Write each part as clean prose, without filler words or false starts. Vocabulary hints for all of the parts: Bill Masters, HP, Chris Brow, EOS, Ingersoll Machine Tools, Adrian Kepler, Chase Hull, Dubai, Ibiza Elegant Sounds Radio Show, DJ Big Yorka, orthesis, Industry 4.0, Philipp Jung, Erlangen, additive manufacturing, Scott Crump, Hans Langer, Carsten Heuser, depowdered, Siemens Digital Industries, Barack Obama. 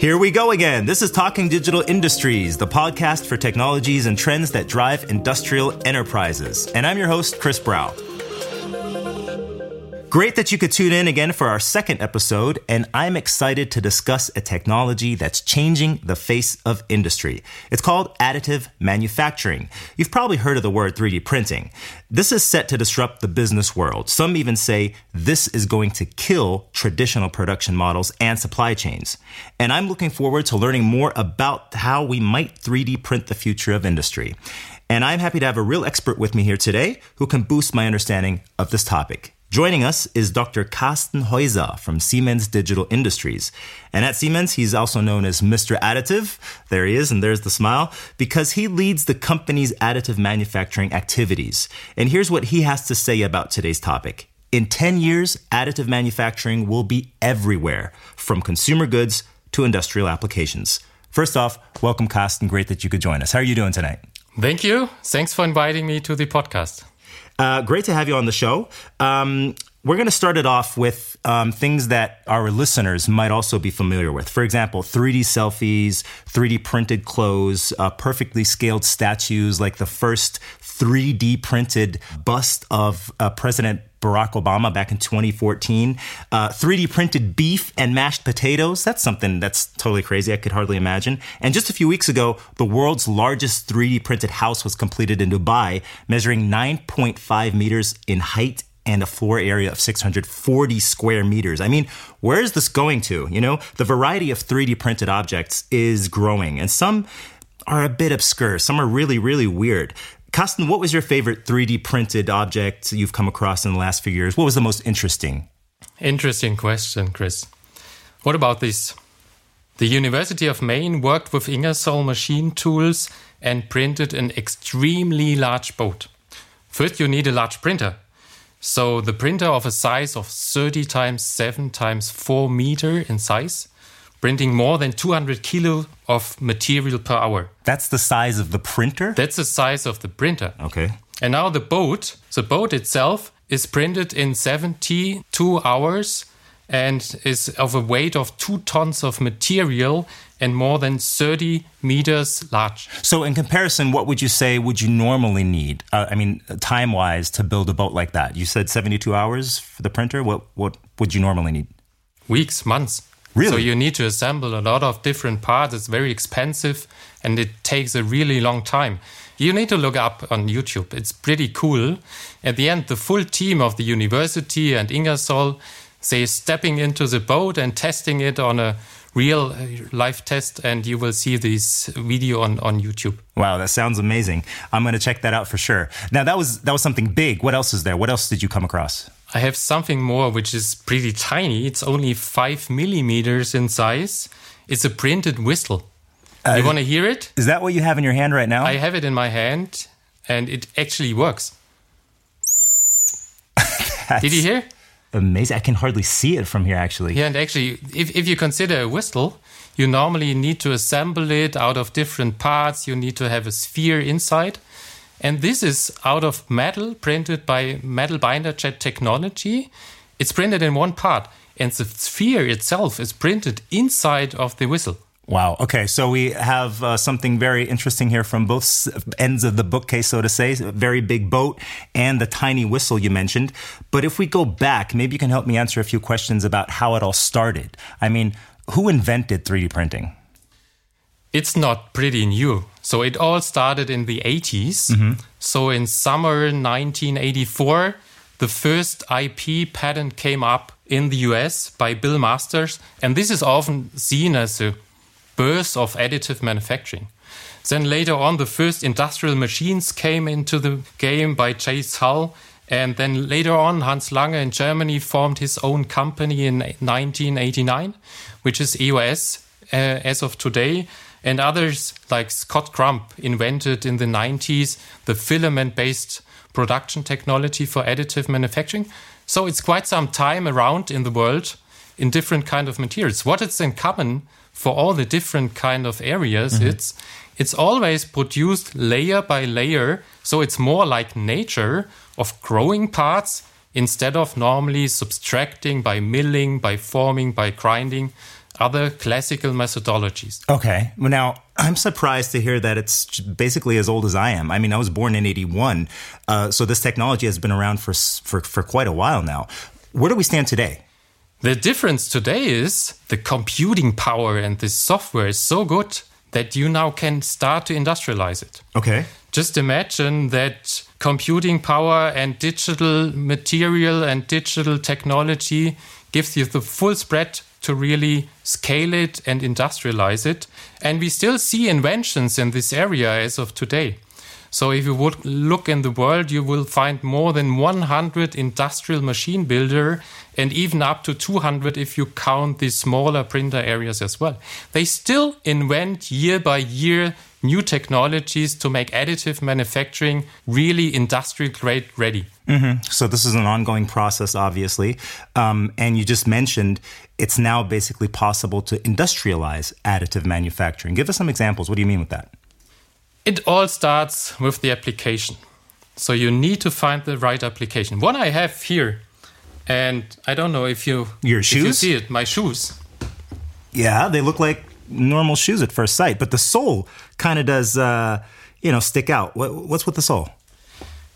Here we go again. This is Talking Digital Industries, the podcast for technologies and trends that drive industrial enterprises. And I'm your host, Chris Brow. Great that you could tune in again for our second episode, and I'm excited to discuss a technology that's changing the face of industry. It's called additive manufacturing. You've probably heard of the word 3D printing. This is set to disrupt the business world. Some even say this is going to kill traditional production models and supply chains. And I'm looking forward to learning more about how we might 3D print the future of industry. And I'm happy to have a real expert with me here today who can boost my understanding of this topic. Joining us is Dr. Carsten Heuser from Siemens Digital Industries. And at Siemens, he's also known as Mr. Additive. There he is, and there's the smile, because he leads the company's additive manufacturing activities. And here's what he has to say about today's topic. In 10 years, additive manufacturing will be everywhere, from consumer goods to industrial applications. First off, welcome, Carsten. Great that you could join us. How are you doing tonight? Thank you. Thanks for inviting me to the podcast. Great to have you on the show. We're going to start it off with things that our listeners might also be familiar with. For example, 3D selfies, 3D printed clothes, perfectly scaled statues like the first 3D printed bust of President Barack Obama back in 2014, 3D printed beef and mashed potatoes. That's something that's totally crazy. I could hardly imagine. And just a few weeks ago, the world's largest 3D printed house was completed in Dubai, measuring 9.5 meters in height and a floor area of 640 square meters. I mean, where is this going to? You know, the variety of 3D printed objects is growing, and some are a bit obscure. Some are really, really weird. Carsten, what was your favorite 3D printed object you've come across in the last few years? What was the most interesting? Interesting question, Chris. What about this? The University of Maine worked with Ingersoll Machine Tools and printed an extremely large boat. First, you need a large printer. So the printer of a size of 30 times 7 times 4 meter in size, printing more than 200 kilo of material per hour. That's the size of the printer? That's the size of the printer. Okay. And now the boat itself is printed in 72 hours and is of a weight of 2 tons of material and more than 30 meters large. So in comparison, what would you say would you normally need, time-wise, to build a boat like that? You said 72 hours for the printer. What would you normally need? Weeks, months. Really? So you need to assemble a lot of different parts. It's very expensive and it takes a really long time. You need to look up on YouTube. It's pretty cool. At the end, the full team of the university and Ingersoll, they're stepping into the boat and testing it on a real life test, and you will see this video on YouTube. Wow, that sounds amazing. I'm going to check that out for sure. Now, that was something big. What else is there? What else did you come across? I have something more, which is pretty tiny. It's only 5 millimeters in size. It's a printed whistle. You want to hear it? Is that what you have in your hand right now? I have it in my hand, and it actually works. Did you hear? Amazing. I can hardly see it from here, actually. Yeah, and actually, if you consider a whistle, you normally need to assemble it out of different parts. You need to have a sphere inside. And this is out of metal, printed by metal binder jet technology. It's printed in one part, and the sphere itself is printed inside of the whistle. Wow. Okay, so we have something very interesting here from both ends of the bookcase, so to say. A very big boat and the tiny whistle you mentioned. But if we go back, maybe you can help me answer a few questions about how it all started. I mean, who invented 3D printing? It's not pretty new. So it all started in the 80s. Mm-hmm. So in summer 1984, the first IP patent came up in the US by Bill Masters. And this is often seen as the birth of additive manufacturing. Then later on, the first industrial machines came into the game by Chase Hull. And then later on, Hans Langer in Germany formed his own company in 1989, which is EOS as of today. And others like Scott Crump invented in the 90s the filament-based production technology for additive manufacturing. So it's quite some time around in the world in different kind of materials. What it's in common for all the different kind of areas, mm-hmm. it's always produced layer by layer. So it's more like nature of growing parts instead of normally subtracting by milling, by forming, by grinding. other classical methodologies. Okay. Well, now, I'm surprised to hear that it's basically as old as I am. I mean, I was born in 81, so this technology has been around for quite a while now. Where do we stand today? The difference today is the computing power and the software is so good that you now can start to industrialize it. Okay. Just imagine that computing power and digital material and digital technology gives you the full spread to really scale it and industrialize it. And we still see inventions in this area as of today. So if you would look in the world, you will find more than 100 industrial machine builder and even up to 200 if you count the smaller printer areas as well. They still invent year by year new technologies to make additive manufacturing really industrial grade ready. Mm-hmm. So this is an ongoing process, obviously. And you just mentioned it's now basically possible to industrialize additive manufacturing. Give us some examples. What do you mean with that? It all starts with the application. So you need to find the right application. One I have here, and I don't know if you... Your shoes? If you see it, my shoes. Yeah, they look like normal shoes at first sight, but the sole kind of does, stick out. What's with the sole?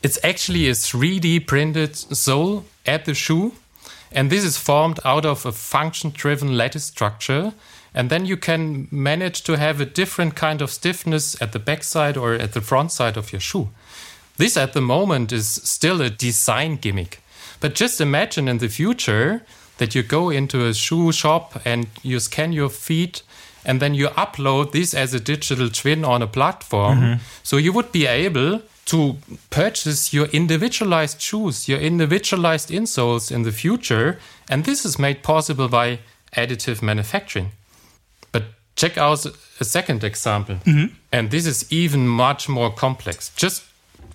It's actually a 3D printed sole at the shoe, and this is formed out of a function-driven lattice structure. And then you can manage to have a different kind of stiffness at the backside or at the front side of your shoe. This at the moment is still a design gimmick. But just imagine in the future that you go into a shoe shop and you scan your feet and then you upload this as a digital twin on a platform. Mm-hmm. So you would be able to purchase your individualized shoes, your individualized insoles in the future. And this is made possible by additive manufacturing. Check out a second example. Mm-hmm. And this is even much more complex. Just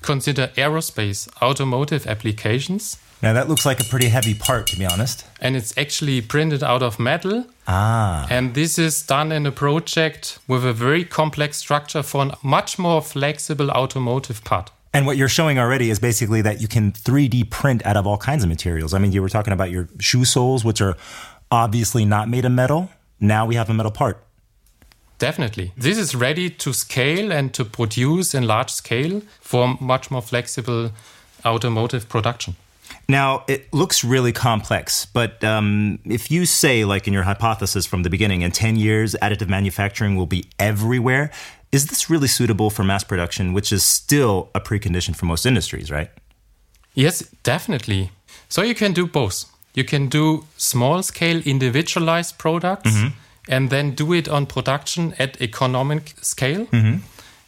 consider aerospace, automotive applications. Now that looks like a pretty heavy part, to be honest. And it's actually printed out of metal. Ah. And this is done in a project with a very complex structure for a much more flexible automotive part. And what you're showing already is basically that you can 3D print out of all kinds of materials. I mean, you were talking about your shoe soles, which are obviously not made of metal. Now we have a metal part. Definitely. This is ready to scale and to produce in large scale for much more flexible automotive production. Now, it looks really complex, but if you say, like in your hypothesis from the beginning, in 10 years, additive manufacturing will be everywhere, is this really suitable for mass production, which is still a precondition for most industries, right? Yes, definitely. So you can do both. You can do small-scale individualized products, mm-hmm. and then do it on production at economic scale. Mm-hmm.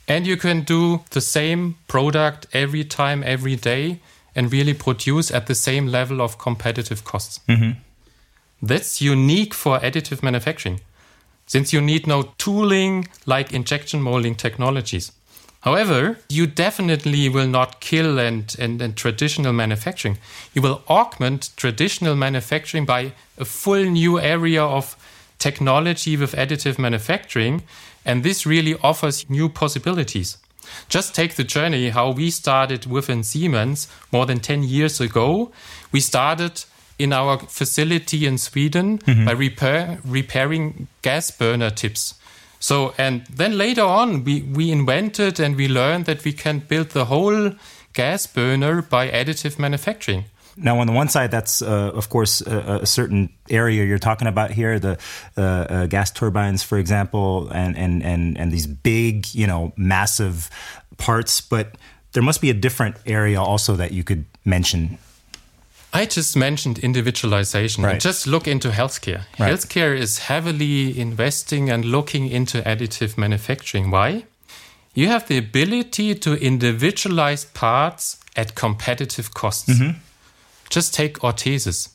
And you can do the same product every time, every day, and really produce at the same level of competitive costs. Mm-hmm. That's unique for additive manufacturing, since you need no tooling like injection molding technologies. However, you definitely will not kill and traditional manufacturing. You will augment traditional manufacturing by a full new area of technology with additive manufacturing, and this really offers new possibilities. Just take the journey how we started within Siemens more than 10 years ago. We started in our facility in Sweden mm-hmm. by repairing gas burner tips. So, and then later on, we invented and we learned that we can build the whole gas burner by additive manufacturing. Now, on the one side, that's, of course, a certain area you're talking about here, the gas turbines, for example, and these big, massive parts. But there must be a different area also that you could mention. I just mentioned individualization. Right. And just look into healthcare. Right. Healthcare is heavily investing and looking into additive manufacturing. Why? You have the ability to individualize parts at competitive costs. Mm-hmm. Just take orthesis.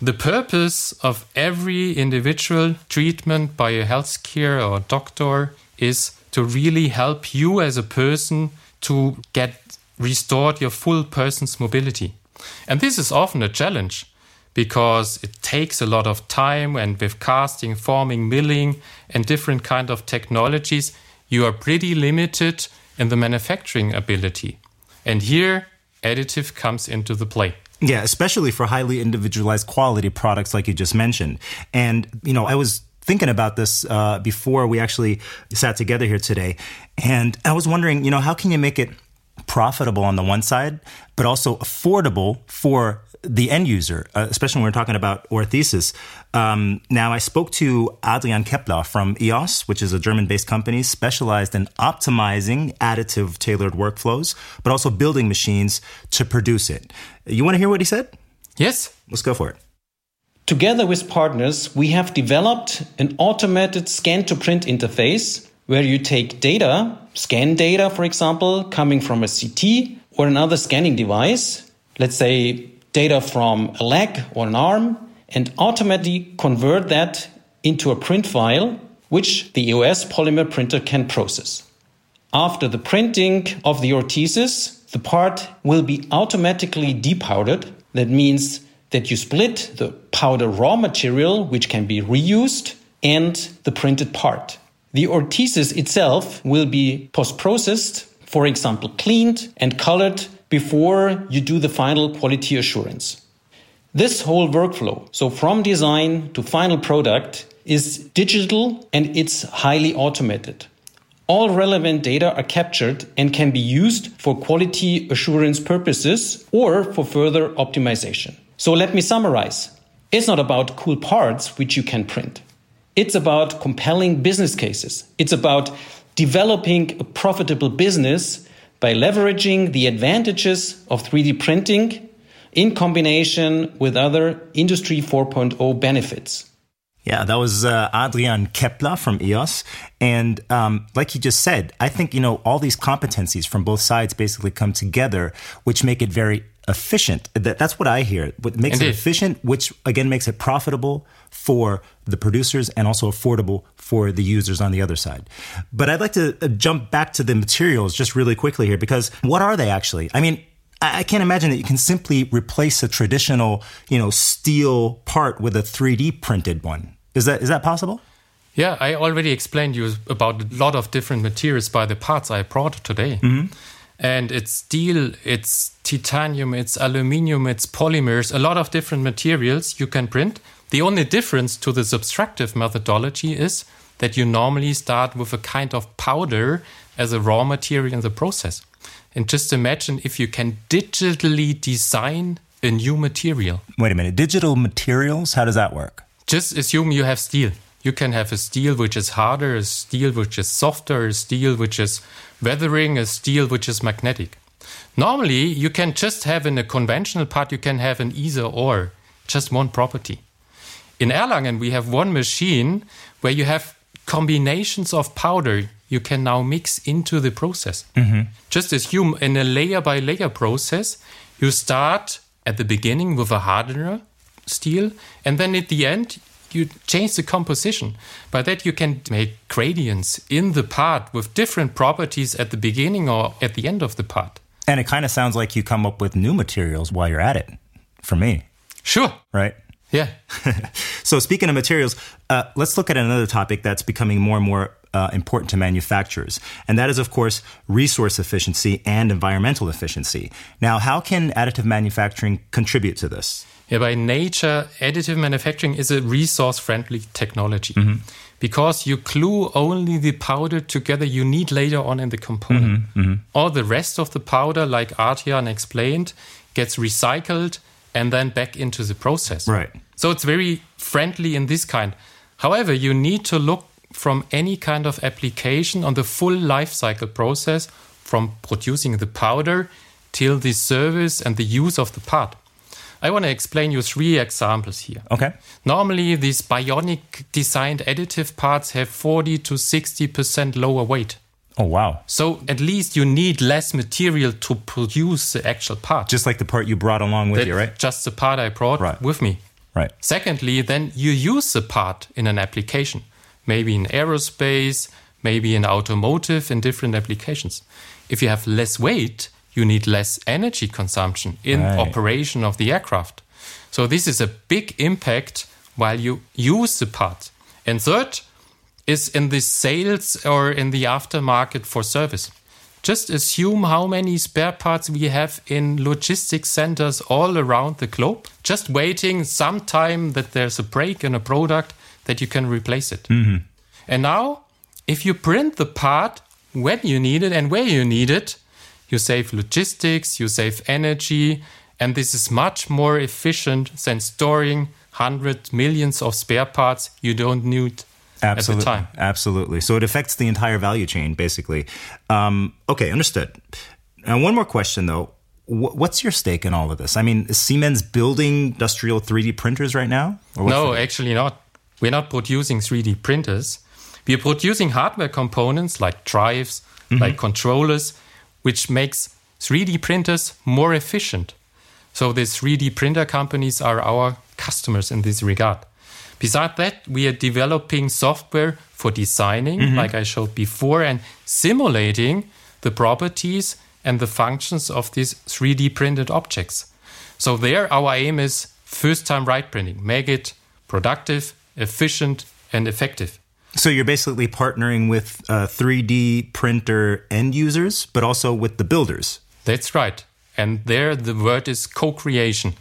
The purpose of every individual treatment by a healthcare or doctor is to really help you as a person to get restored your full person's mobility. And this is often a challenge because it takes a lot of time, and with casting, forming, milling and different kind of technologies, you are pretty limited in the manufacturing ability. And here, additive comes into the play. Yeah, especially for highly individualized quality products like you just mentioned. And, I was thinking about this before we actually sat together here today. And I was wondering, you know, how can you make it profitable on the one side, but also affordable for the end user, especially when we're talking about orthesis. Now, I spoke to Adrian Kepler from EOS, which is a German-based company specialized in optimizing additive tailored workflows, but also building machines to produce it. You want to hear what he said? Yes. Let's go for it. Together with partners, we have developed an automated scan-to-print interface where you take data, scan data, for example, coming from a CT or another scanning device, let's say data from a leg or an arm, and automatically convert that into a print file, which the EOS polymer printer can process. After the printing of the orthesis, the part will be automatically depowdered. That means that you split the powder raw material, which can be reused, and the printed part. The orthesis itself will be post-processed, for example, cleaned and colored before you do the final quality assurance. This whole workflow, so from design to final product, is digital and it's highly automated. All relevant data are captured and can be used for quality assurance purposes or for further optimization. So let me summarize. It's not about cool parts which you can print. It's about compelling business cases. It's about developing a profitable business by leveraging the advantages of 3D printing in combination with other Industry 4.0 benefits. Yeah, that was Adrian Kepler from EOS. And like you just said, I think, you know, all these competencies from both sides basically come together, which make it very efficient. That's what I hear. What makes Indeed. It efficient, which again makes it profitable for the producers and also affordable for the users on the other side. But I'd like to jump back to the materials just really quickly here, because what are they actually? I mean, I can't imagine that you can simply replace a traditional, you know, steel part with a 3D printed one. Is that possible? Yeah, I already explained you about a lot of different materials by the parts I brought today. Mm-hmm. And it's steel, it's titanium, it's aluminium, it's polymers, a lot of different materials you can print. The only difference to the subtractive methodology is that you normally start with a kind of powder as a raw material in the process. And just imagine if you can digitally design a new material. Wait a minute, digital materials, how does that work? Just assume you have steel. You can have a steel which is harder, a steel which is softer, a steel which is weathering, a steel which is magnetic. Normally, you can just have in a conventional part, you can have an either or, just one property. In Erlangen, we have one machine where you have combinations of powder you can now mix into the process. Mm-hmm. Just assume in a layer-by-layer process, you start at the beginning with a harder steel, and then at the end, you change the composition. By that, you can make gradients in the part with different properties at the beginning or at the end of the part. And it kind of sounds like you come up with new materials while you're at it, for me. Sure. Right? Yeah. So speaking of materials, let's look at another topic that's becoming more and more important to manufacturers. And that is, of course, resource efficiency and environmental efficiency. Now, how can additive manufacturing contribute to this? Yeah, by nature, additive manufacturing is a resource-friendly technology. Mm-hmm. Because you glue only the powder together you need later on in the component. Mm-hmm. Mm-hmm. All the rest of the powder, like Adrian explained, gets recycled and then back into the process. Right. So it's very friendly in this kind. However, you need to look from any kind of application on the full life cycle process from producing the powder till the service and the use of the part. I want to explain you three examples here. Okay. Normally, these bionic designed additive parts have 40 to 60% lower weight. Oh, wow. So at least you need less material to produce the actual part. Just like the part you brought along with you, right? Just the part I brought with me. Right. Secondly, then you use the part in an application. Maybe in aerospace, maybe in automotive, in different applications. If you have less weight, you need less energy consumption in operation of the aircraft. So this is a big impact while you use the part. And third is in the sales or in the aftermarket for service. Just assume how many spare parts we have in logistics centers all around the globe, just waiting sometime that there's a break in a product that you can replace it. Mm-hmm. And now, if you print the part when you need it and where you need it, you save logistics, you save energy, and this is much more efficient than storing hundreds, millions of spare parts you don't need at the time. Absolutely. So it affects the entire value chain, basically. Okay, understood. Now, one more question, though. What's your stake in all of this? I mean, is Siemens building industrial 3D printers right now? No, actually not. We're not producing 3D printers. We're producing hardware components like drives, mm-hmm. like controllers, which makes 3D printers more efficient. So the 3D printer companies are our customers in this regard. Besides that, we are developing software for designing, mm-hmm. like I showed before, and simulating the properties and the functions of these 3D printed objects. So there our aim is first-time right printing. Make it productive, efficient, and effective. So you're basically partnering with 3D printer end users, but also with the builders. That's right. And there the word is co-creation,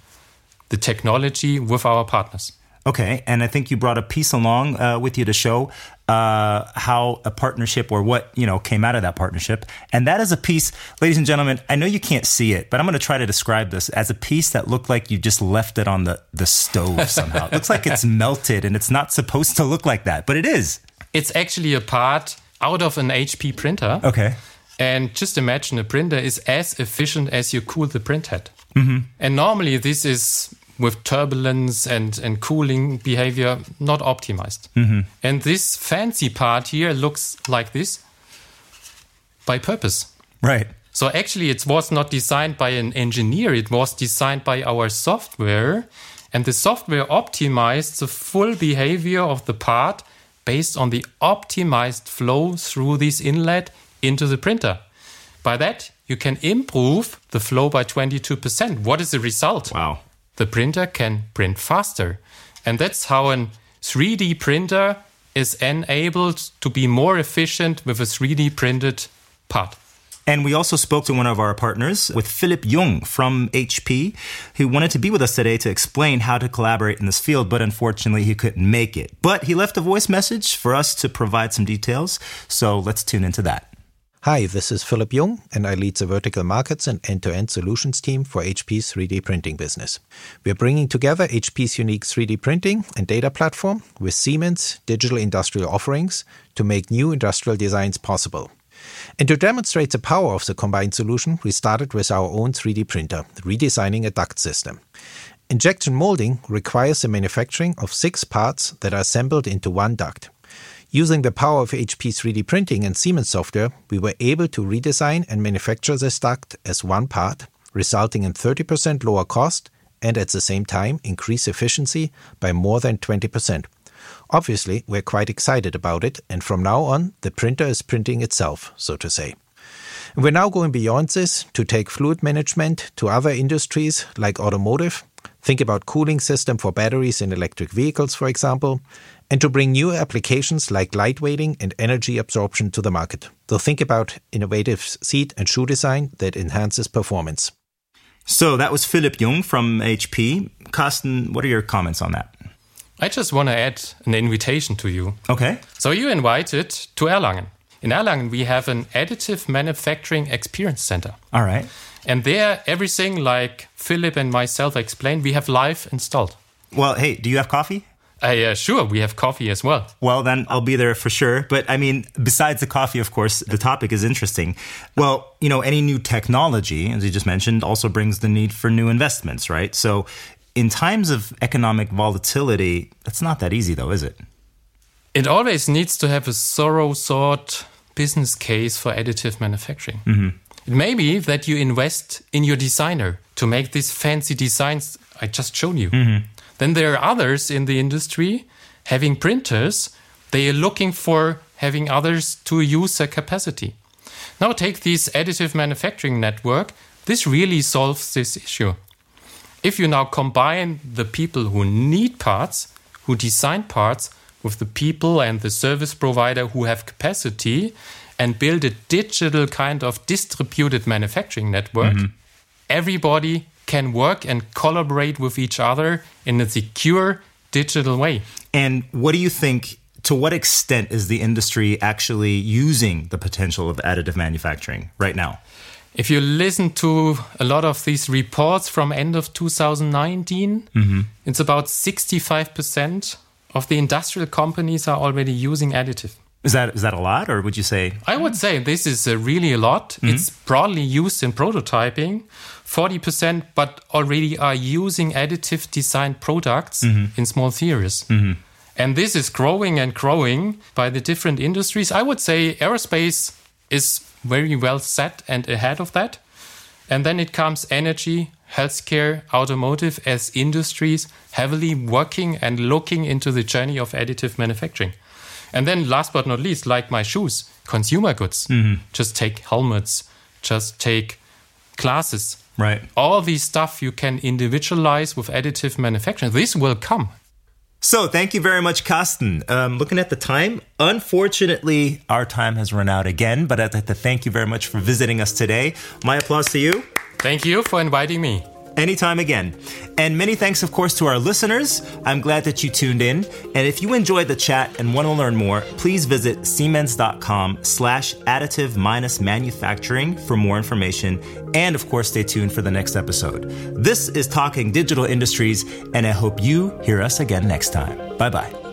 the technology with our partners. Okay, and I think you brought a piece along with you to show how a partnership or what came out of that partnership. And that is a piece, ladies and gentlemen, I know you can't see it, but I'm going to try to describe this as a piece that looked like you just left it on the stove somehow. It looks like it's melted and it's not supposed to look like that, but it is. It's actually a part out of an HP printer. Okay. And just imagine a printer is as efficient as you cool the printhead. Mm-hmm. And normally this is, with turbulence and cooling behavior, not optimized. Mm-hmm. And this fancy part here looks like this by purpose. Right. So actually it was not designed by an engineer. It was designed by our software. And the software optimized the full behavior of the part based on the optimized flow through this inlet into the printer. By that, you can improve the flow by 22%. What is the result? Wow. The printer can print faster. And that's how a 3D printer is enabled to be more efficient with a 3D printed part. And we also spoke to one of our partners, with Philipp Jung from HP, who wanted to be with us today to explain how to collaborate in this field, but unfortunately he couldn't make it. But he left a voice message for us to provide some details, so let's tune into that. Hi, this is Philipp Jung, and I lead the Vertical Markets and End-to-End Solutions team for HP's 3D printing business. We're bringing together HP's unique 3D printing and data platform with Siemens' digital industrial offerings to make new industrial designs possible. And to demonstrate the power of the combined solution, we started with our own 3D printer, redesigning a duct system. Injection molding requires the manufacturing of 6 parts that are assembled into one duct. Using the power of HP 3D printing and Siemens software, we were able to redesign and manufacture this duct as one part, resulting in 30% lower cost and at the same time increase efficiency by more than 20%. Obviously, we're quite excited about it, and from now on, the printer is printing itself, so to say. And we're now going beyond this to take fluid management to other industries like automotive. Think about cooling system for batteries in electric vehicles, for example, and to bring new applications like lightweighting and energy absorption to the market. So think about innovative seat and shoe design that enhances performance. So that was Philipp Jung from HP. Carsten, what are your comments on that? I just want to add an invitation to you. Okay. So you're invited to Erlangen. In Erlangen, we have an additive manufacturing experience center. All right. And there, everything like Philipp and myself explained, we have live installed. Well, hey, do you have coffee? Sure, we have coffee as well. Well, then I'll be there for sure. But I mean, besides the coffee, of course, the topic is interesting. Well, any new technology, as you just mentioned, also brings the need for new investments, right? So in times of economic volatility, it's not that easy, though, is it? It always needs to have a thorough thought business case for additive manufacturing. Mm-hmm. It may be that you invest in your designer to make these fancy designs I just showed you. Mm-hmm. Then there are others in the industry having printers. They are looking for having others to use their capacity. Now take this additive manufacturing network. This really solves this issue. If you now combine the people who need parts, who design parts, with the people and the service provider who have capacity, and build a digital kind of distributed manufacturing network, mm-hmm. everybody can work and collaborate with each other in a secure, digital way. And what do you think, to what extent is the industry actually using the potential of additive manufacturing right now? If you listen to a lot of these reports from end of 2019, mm-hmm. It's about 65% of the industrial companies are already using additive. Is that a lot, or would you say? I would say this is really a lot. Mm-hmm. It's broadly used in prototyping. 40% but already are using additive designed products mm-hmm. in small series. Mm-hmm. And this is growing and growing by the different industries. I would say aerospace is very well set and ahead of that. And then it comes energy, healthcare, automotive as industries heavily working and looking into the journey of additive manufacturing. And then last but not least, like my shoes, consumer goods. Mm-hmm. Just take helmets, just take glasses. Right. All these stuff you can individualize with additive manufacturing. This will come. So thank you very much, Carsten. Looking at the time, unfortunately, our time has run out again, but I'd like to thank you very much for visiting us today. My applause to you. Thank you for inviting me. Anytime again. And many thanks, of course, to our listeners. I'm glad that you tuned in. And if you enjoyed the chat and want to learn more, please visit siemens.com/additive-manufacturing for more information. And of course, stay tuned for the next episode. This is Talking Digital Industries, and I hope you hear us again next time. Bye-bye.